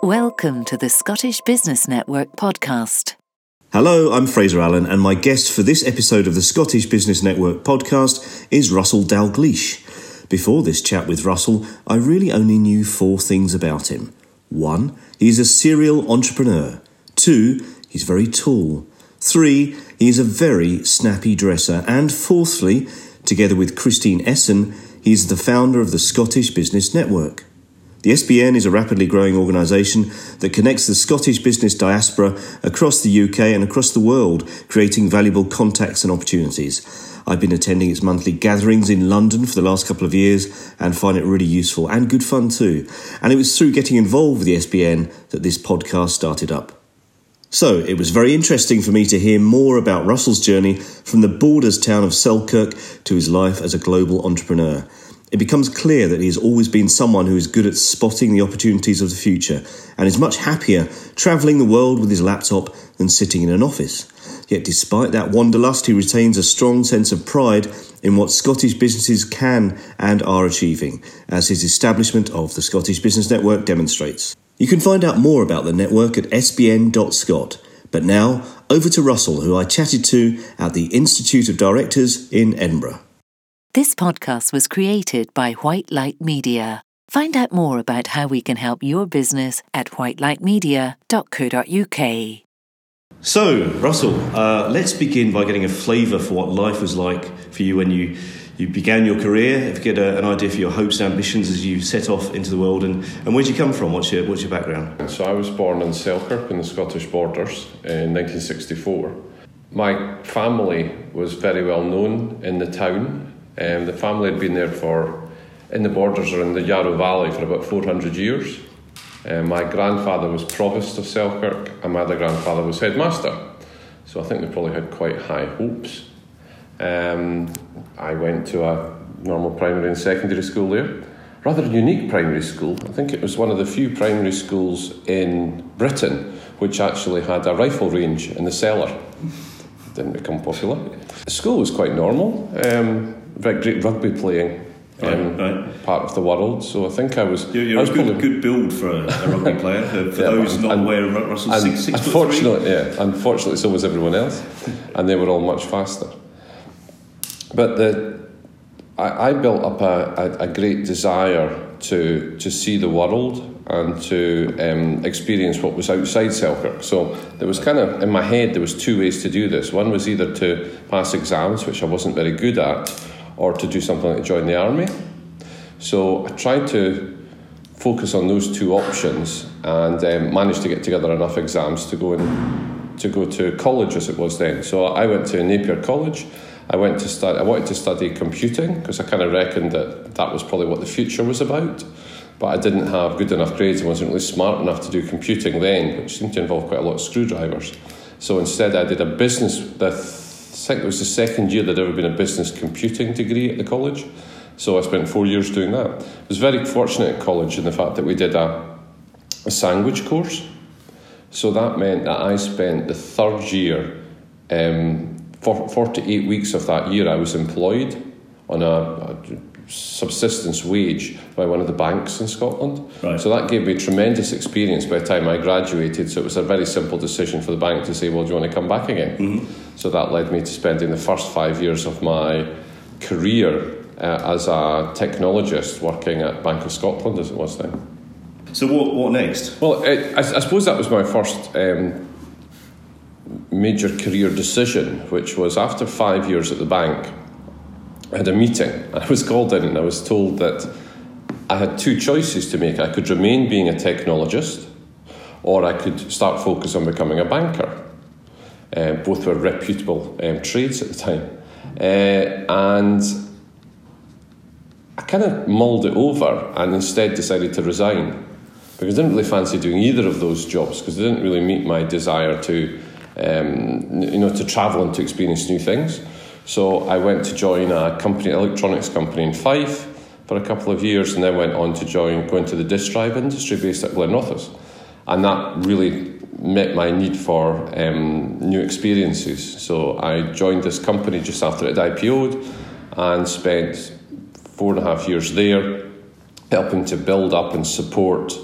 Welcome to the Scottish Business Network podcast. Hello, I'm Fraser Allen, and my guest for this episode of the Scottish Business Network podcast is Russell Dalgleish. Before this chat with Russell, I really only knew four things about him. 1. He's a serial entrepreneur. 2. He's very tall. 3. He's a very snappy dresser. And fourthly, together with Christine Essen, he's the founder of the Scottish Business Network. The SBN is a rapidly growing organisation that connects the Scottish business diaspora across the UK and across the world, creating valuable contacts and opportunities. I've been attending its monthly gatherings in London for the last couple of years and find it really useful and good fun too. And it was through getting involved with the SBN that this podcast started up. So it was very interesting for me to hear more about Russell's journey from the borders town of Selkirk to his life as a global entrepreneur. It becomes clear that he has always been someone who is good at spotting the opportunities of the future and is much happier travelling the world with his laptop than sitting in an office. Yet despite that wanderlust, he retains a strong sense of pride in what Scottish businesses can and are achieving, as his establishment of the Scottish Business Network demonstrates. You can find out more about the network at sbn.scot. But now, over to Russell, who I chatted to at the Institute of Directors in Edinburgh. This podcast was created by White Light Media. Find out more about how we can help your business at whitelightmedia.co.uk. So, Russell, let's begin by getting a flavour for what life was like for you when you began your career. If you get an idea for your hopes and ambitions as you set off into the world, and where did you come from? What's your background? So I was born in Selkirk in the Scottish borders in 1964. My family was very well known in the town. The family had been there in the borders or in the Yarrow Valley for about 400 years. My grandfather was provost of Selkirk and my other grandfather was headmaster. So I think they probably had quite high hopes. I went to a normal primary and secondary school there. Rather unique primary school. I think it was one of the few primary schools in Britain which actually had a rifle range in the cellar. Didn't become popular. The school was quite normal. Very great rugby playing part of the world, so I think I was... You're a good build for a rugby player, for those not aware of Russell's 6 foot three. Unfortunately so was everyone else, and they were all much faster. But I built up a great desire to see the world and to experience what was outside Selkirk. So there was kind of, in my head, there was two ways to do this. One was either to pass exams, which I wasn't very good at, or to do something like join the army. So I tried to focus on those two options and managed to get together enough exams to go to college as it was then. So I went to Napier College. I wanted to study computing because I kind of reckoned that was probably what the future was about. But I didn't have good enough grades and wasn't really smart enough to do computing then, which seemed to involve quite a lot of screwdrivers. So instead I did a business, I think it was the second year there'd ever been a business computing degree at the college. So I spent 4 years doing that. I was very fortunate at college in the fact that we did a sandwich course. So that meant that I spent the third year, for 48 weeks of that year I was employed on a subsistence wage by one of the banks in Scotland. Right. So that gave me tremendous experience by the time I graduated. So it was a very simple decision for the bank to say, well, do you want to come back again? Mm-hmm. So that led me to spending the first 5 years of my career as a technologist working at Bank of Scotland as it was then. So what next? Well, I suppose that was my first major career decision, which was after 5 years at the bank. I had a meeting. I was called in and I was told that I had two choices to make. I could remain being a technologist or I could start focus on becoming a banker. Both were reputable trades at the time. And I kind of mulled it over and instead decided to resign because I didn't really fancy doing either of those jobs because they didn't really meet my desire to travel and to experience new things. So I went to join a company, an electronics company in Fife for a couple of years and then went on to go into the disk drive industry based at Glenrothes. And that really met my need for new experiences. So I joined this company just after it IPO'd and spent 4.5 years there helping to build up and support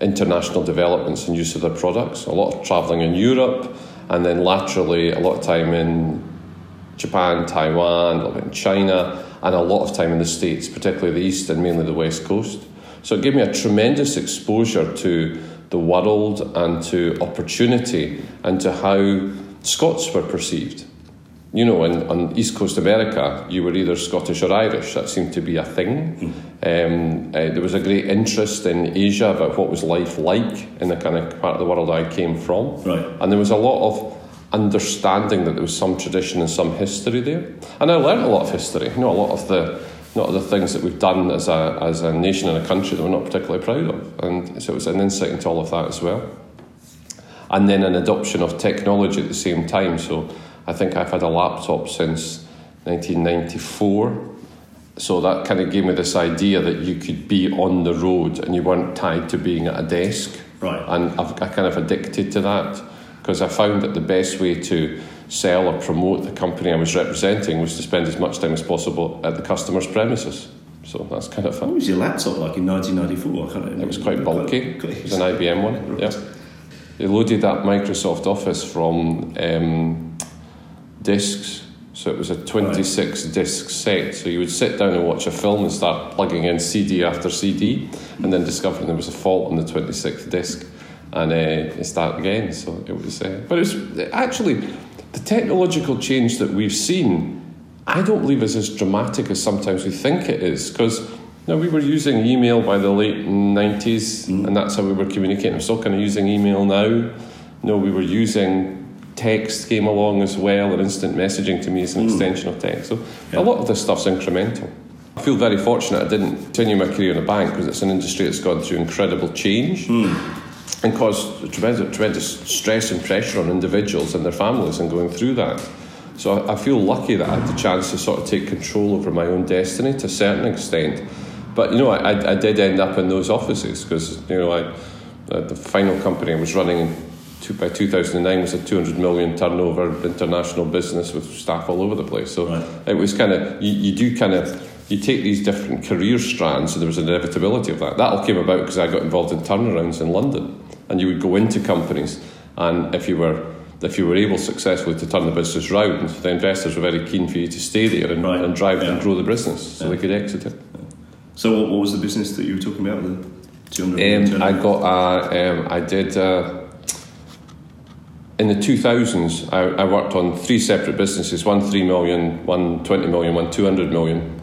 international developments and use of their products. A lot of travelling in Europe, and then laterally a lot of time in Japan, Taiwan, a little bit in China, and a lot of time in the States, particularly the East and mainly the West Coast. So it gave me a tremendous exposure to the world and to opportunity and to how Scots were perceived. You know, in East Coast America, you were either Scottish or Irish. That seemed to be a thing. There was a great interest in Asia about what was life like in the kind of part of the world I came from. Right. And there was a lot of understanding that there was some tradition and some history there. And I learned a lot of history. You know, a lot of the things that we've done as a nation and a country that we're not particularly proud of. And so it was an insight into all of that as well. And then an adoption of technology at the same time. So I think I've had a laptop since 1994. So that kind of gave me this idea that you could be on the road and you weren't tied to being at a desk. Right. And I kind of addicted to that, because I found that the best way to sell or promote the company I was representing was to spend as much time as possible at the customer's premises. So that's kind of fun. What was your laptop like in 1994? I can't remember. It was quite bulky. It was an IBM one. Right. Yeah. They loaded that Microsoft Office from discs. So it was a 26-disc set. So you would sit down and watch a film and start plugging in CD after CD, and then discovering there was a fault on the 26th disc and start again. So it was... but it's actually... The technological change that we've seen, I don't believe is as dramatic as sometimes we think it is, because you know, we were using email by the late 90s, and that's how we were communicating. We're still kind of using email now. You know, we were using text came along as well, and instant messaging to me is an extension of text. So a lot of this stuff's incremental. I feel very fortunate I didn't continue my career in a bank, because it's an industry that's gone through incredible change. And caused tremendous stress and pressure on individuals and their families in going through that. So I feel lucky that I had the chance to sort of take control over my own destiny to a certain extent. But, you know, I did end up in those offices, because, you know, the final company I was running by 2009 was a 200 million turnover international business with staff all over the place. So It was kind of, you take these different career strands, and there was an inevitability of that. That all came about because I got involved in turnarounds in London. And you would go into companies, and if you were able successfully to turn the business round, the investors were very keen for you to stay there and drive and grow the business so they could exit it. So what was the business that you were talking about? In the 2000s, I worked on three separate businesses, one 3 million, one 20 million, one 200 million.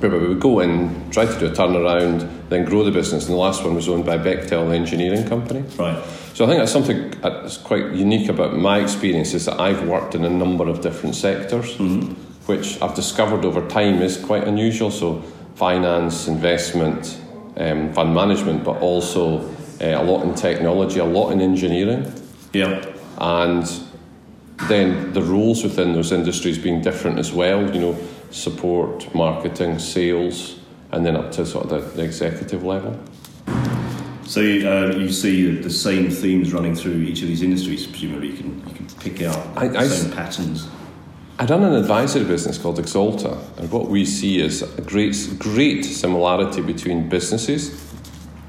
We would go in, try to do a turnaround, then grow the business, and the last one was owned by Bechtel Engineering Company. Right. So I think that's something that's quite unique about my experience, is that I've worked in a number of different sectors, which I've discovered over time is quite unusual. So finance, investment, fund management, but also a lot in technology, a lot in engineering. Yeah. And then the roles within those industries being different as well, you know, support, marketing, sales, and then up to sort of the executive level. So you see the same themes running through each of these industries, presumably you can pick out the same patterns. I run an advisory business called Exalta, and what we see is a great similarity between businesses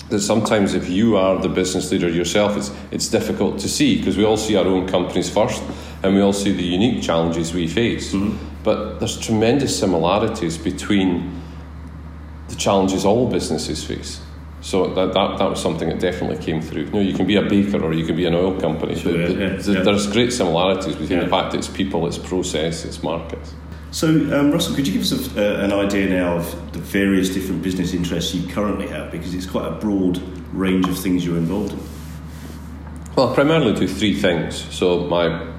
that sometimes if you are the business leader yourself, it's difficult to see, because we all see our own companies first, and we all see the unique challenges we face. But there's tremendous similarities between the challenges all businesses face. So that was something that definitely came through. You know, you can be a baker or you can be an oil company. Sure, there's great similarities between the fact that it's people, it's process, it's markets. So, Russell, could you give us an idea now of the various different business interests you currently have? Because it's quite a broad range of things you're involved in. Well, I primarily do three things. So my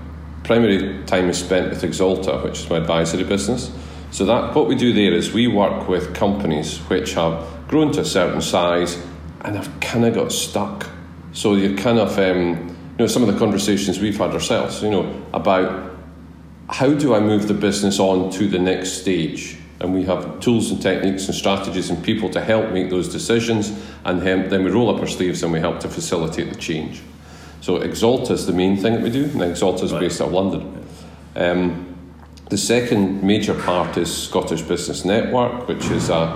primary time is spent with Exalta, which is my advisory business. So that what we do there is we work with companies which have grown to a certain size and have kind of got stuck. So you're kind of, you know, some of the conversations we've had ourselves, you know, about how do I move the business on to the next stage? And we have tools and techniques and strategies and people to help make those decisions. And then we roll up our sleeves and we help to facilitate the change. So Exalta is the main thing that we do, and Exalta is based out of London. The second major part is Scottish Business Network, which is an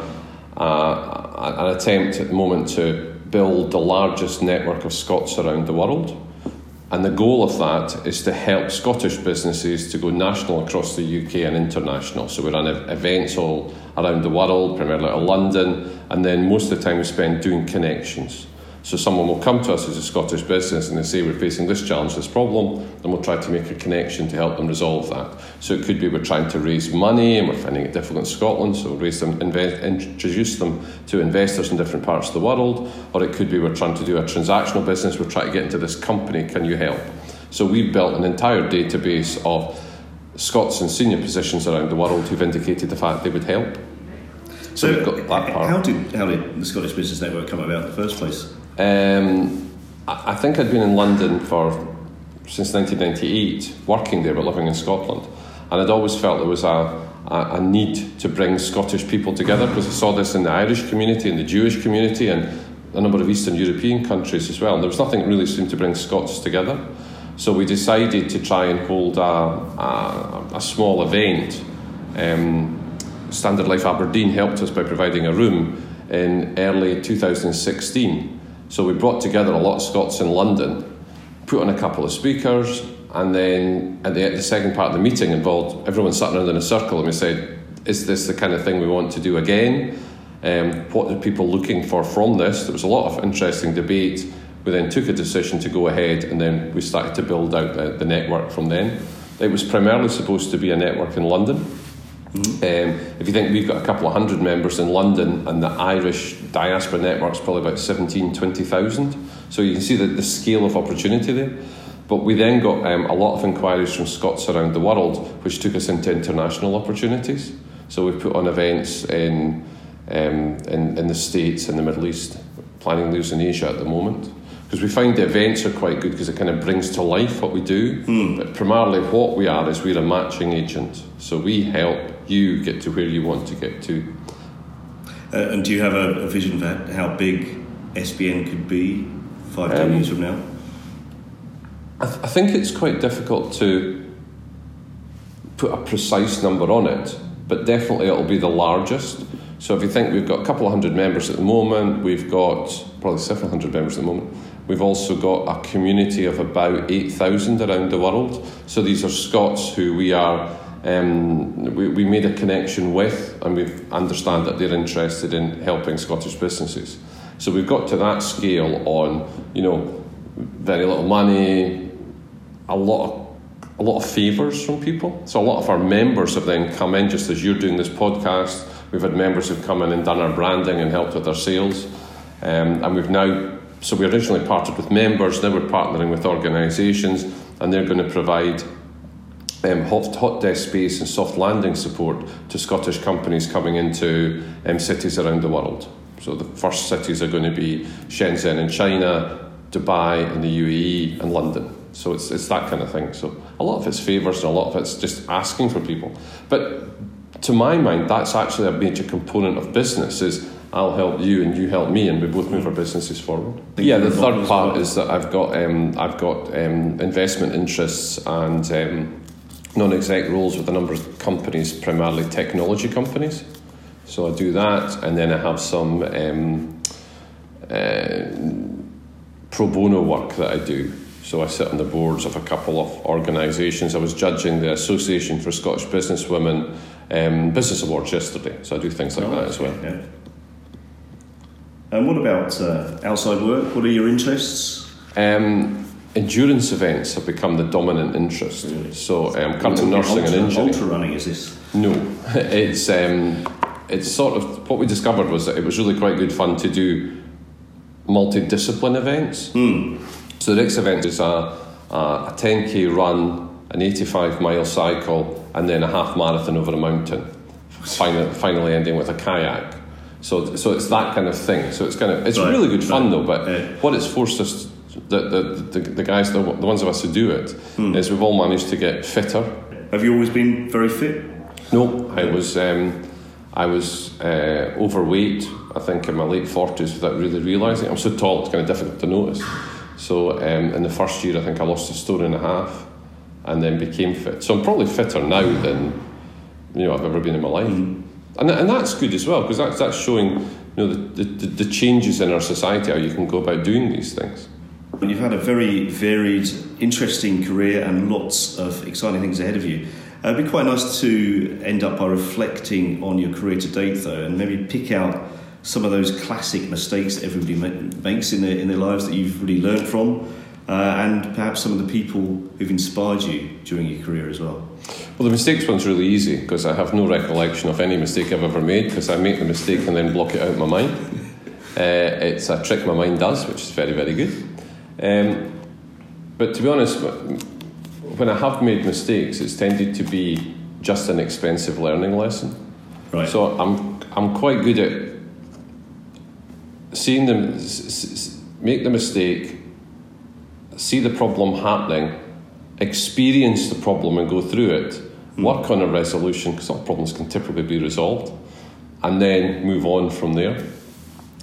attempt at the moment to build the largest network of Scots around the world. And the goal of that is to help Scottish businesses to go national across the UK and international. So we run events all around the world, primarily out of London, and then most of the time we spend doing connections. So someone will come to us as a Scottish business and they say we're facing this challenge, this problem, and we'll try to make a connection to help them resolve that. So it could be we're trying to raise money and we're finding it difficult in Scotland, so we'll raise them, introduce them to investors in different parts of the world, or it could be we're trying to do a transactional business, we're trying to get into this company, can you help? So we've built an entire database of Scots in senior positions around the world who've indicated the fact they would help. So we've got that part. How did the Scottish Business Network come about in the first place? I think I'd been in London since 1998, working there but living in Scotland, and I'd always felt there was a need to bring Scottish people together, because I saw this in the Irish community, in the Jewish community, and a number of Eastern European countries as well, and there was nothing that really seemed to bring Scots together. So we decided to try and hold a small event. Standard Life Aberdeen helped us by providing a room in early 2016. So we brought together a lot of Scots in London, put on a couple of speakers, and then at the second part of the meeting involved everyone sat around in a circle and we said, is this the kind of thing we want to do again? What are people looking for from this? There was a lot of interesting debate. We then took a decision to go ahead, and then we started to build out the network from then. It was primarily supposed to be a network in London. If you think we've got a couple of hundred members in London, and the Irish diaspora network's probably about 20,000. So you can see the scale of opportunity there. But we then got a lot of inquiries from Scots around the world, which took us into international opportunities. So we put on events in the States, in the Middle East, planning those in Asia at the moment. Because we find the events are quite good because it kind of brings to life what we do. But primarily what we are is we're a matching agent. So we help you get to where you want to get to. And do you have a vision for how big SBN could be 5-10 years from now? I think it's quite difficult to put a precise number on it, but definitely it'll be the largest. So if you think we've got a couple of hundred members at the moment, we've got probably several hundred members at the moment. We've also got a community of about 8,000 around the world. So these are Scots who we are we made a connection with, and we understand that they're interested in helping Scottish businesses. So we've got to that scale on, you know, very little money, a lot of favours from people. So a lot of our members have then come in, just as you're doing this podcast. We've had members who've come in and done our branding and helped with our sales. And we've now, so we originally partnered with members, now we're partnering with organisations, and they're going to provide hot desk space and soft landing support to Scottish companies coming into cities around the world. So the first cities are going to be Shenzhen in China, Dubai in the UAE, and London. So it's that kind of thing. So a lot of it's favours and a lot of it's just asking for people. But to my mind, that's actually a major component of business, is I'll help you and you help me, and we both move our businesses forward. Yeah, the third part is that I've got investment interests and non-exec roles with a number of companies, primarily technology companies. So I do that, and then I have some pro bono work that I do. So I sit on the boards of a couple of organisations. I was judging the Association for Scottish Business Women Business Awards yesterday, so I do things like that as well. Yeah. And what about outside work? What are your interests? Endurance events have become the dominant interest. Really? So currently nursing an injury. Ultra running is this? No, it's sort of what we discovered was that it was really quite good fun to do multi-discipline events. So the next event is a 10k run, an 85-mile cycle, and then a half marathon over a mountain, finally ending with a kayak. So it's that kind of thing. So it's kind of really good fun though. But what it's forced us, the guys, the ones of us who do it, is we've all managed to get fitter. Have you always been very fit? No, I was overweight. I think in my late 40s without really realising. I'm so tall, it's kind of difficult to notice. So in the first year, I think I lost a stone and a half and then became fit. So I'm probably fitter now than, you know, I've ever been in my life. And that's good as well, because that's showing, you know, the changes in our society, how you can go about doing these things. And you've had a very varied, interesting career and lots of exciting things ahead of you. It'd be quite nice to end up by reflecting on your career to date, though, and maybe pick out some of those classic mistakes that everybody makes in their lives that you've really learned from, and perhaps some of the people who've inspired you during your career as well. Well, the mistakes one's really easy, because I have no recollection of any mistake I've ever made, because I make the mistake and then block it out of my mind. It's a trick my mind does, which is very, very good. But to be honest, when I have made mistakes, it's tended to be just an expensive learning lesson. Right. So I'm quite good at seeing them, make the mistake, see the problem happening, experience the problem and go through it, work on a resolution, because all problems can typically be resolved, and then move on from there,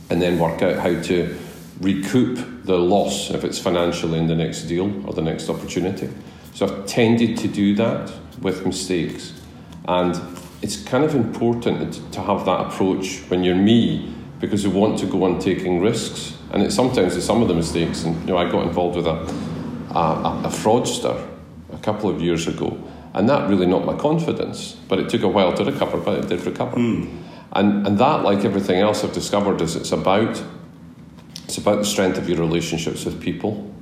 and then work out how to recoup the loss, if it's financially, in the next deal or the next opportunity. So I've tended to do that with mistakes, and it's kind of important to have that approach when you're me, because you want to go on taking risks. And it's sometimes some of the mistakes, and you know, I got involved with a fraudster a couple of years ago, and that really knocked my confidence, but it took a while to recover, but it did recover. And that, like everything else I've discovered, is it's about the strength of your relationships with people.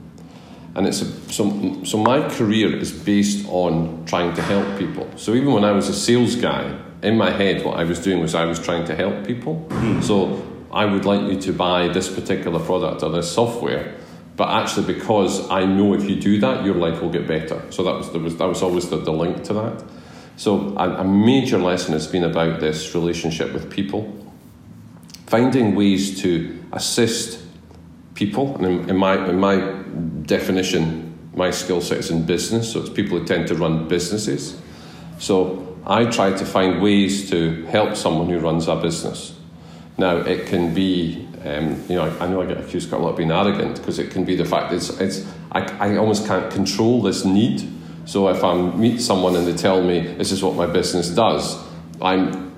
And so my career is based on trying to help people. So even when I was a sales guy, in my head what I was doing was I was trying to help people. So I would like you to buy this particular product or this software, but actually, because I know if you do that, your life will get better. So that was always the link to that. So a major lesson has been about this relationship with people, finding ways to assist people. And in my definition, my skill set is in business, so it's people who tend to run businesses. So I try to find ways to help someone who runs a business. Now, it can be, I know I get accused quite a lot of being arrogant, because it can be the fact that I almost can't control this need. So if I meet someone and they tell me, this is what my business does, I'm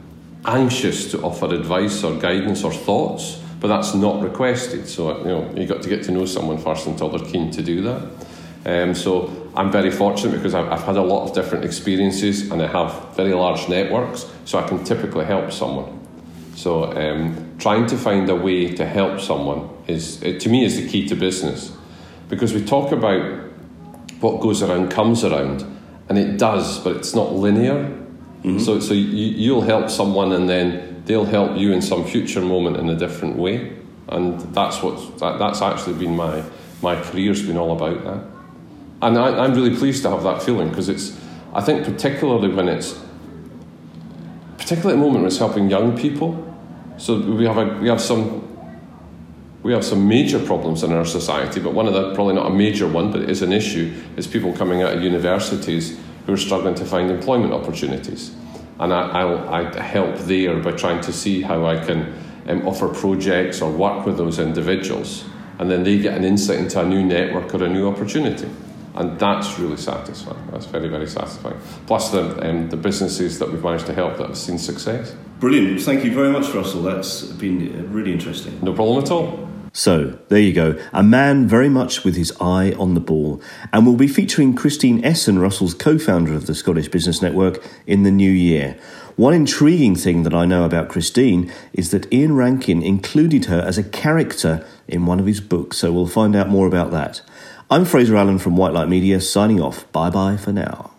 anxious to offer advice or guidance or thoughts, but that's not requested. So, you know, you've got to get to know someone first until they're keen to do that. So I'm very fortunate, because I've had a lot of different experiences and I have very large networks, so I can typically help someone. So trying to find a way to help someone is, to me, the key to business, because we talk about what goes around comes around, and it does, but it's not linear. So you'll help someone, and then they'll help you in some future moment in a different way, and that's actually been my career's been all about that, and I'm really pleased to have that feeling, because it's, I think, particularly at the moment when it's helping young people. So we have some major problems in our society, but one of the, probably not a major one, but it is an issue, is people coming out of universities who are struggling to find employment opportunities. And I help there by trying to see how I can offer projects or work with those individuals, and then they get an insight into a new network or a new opportunity. And that's really satisfying. That's very, very satisfying. Plus the businesses that we've managed to help that have seen success. Brilliant. Thank you very much, Russell. That's been really interesting. No problem at all. So, there you go. A man very much with his eye on the ball. And we'll be featuring Christine Essen, Russell's co-founder of the Scottish Business Network, in the new year. One intriguing thing that I know about Christine is that Ian Rankin included her as a character in one of his books, so we'll find out more about that. I'm Fraser Allen from White Light Media, signing off. Bye-bye for now.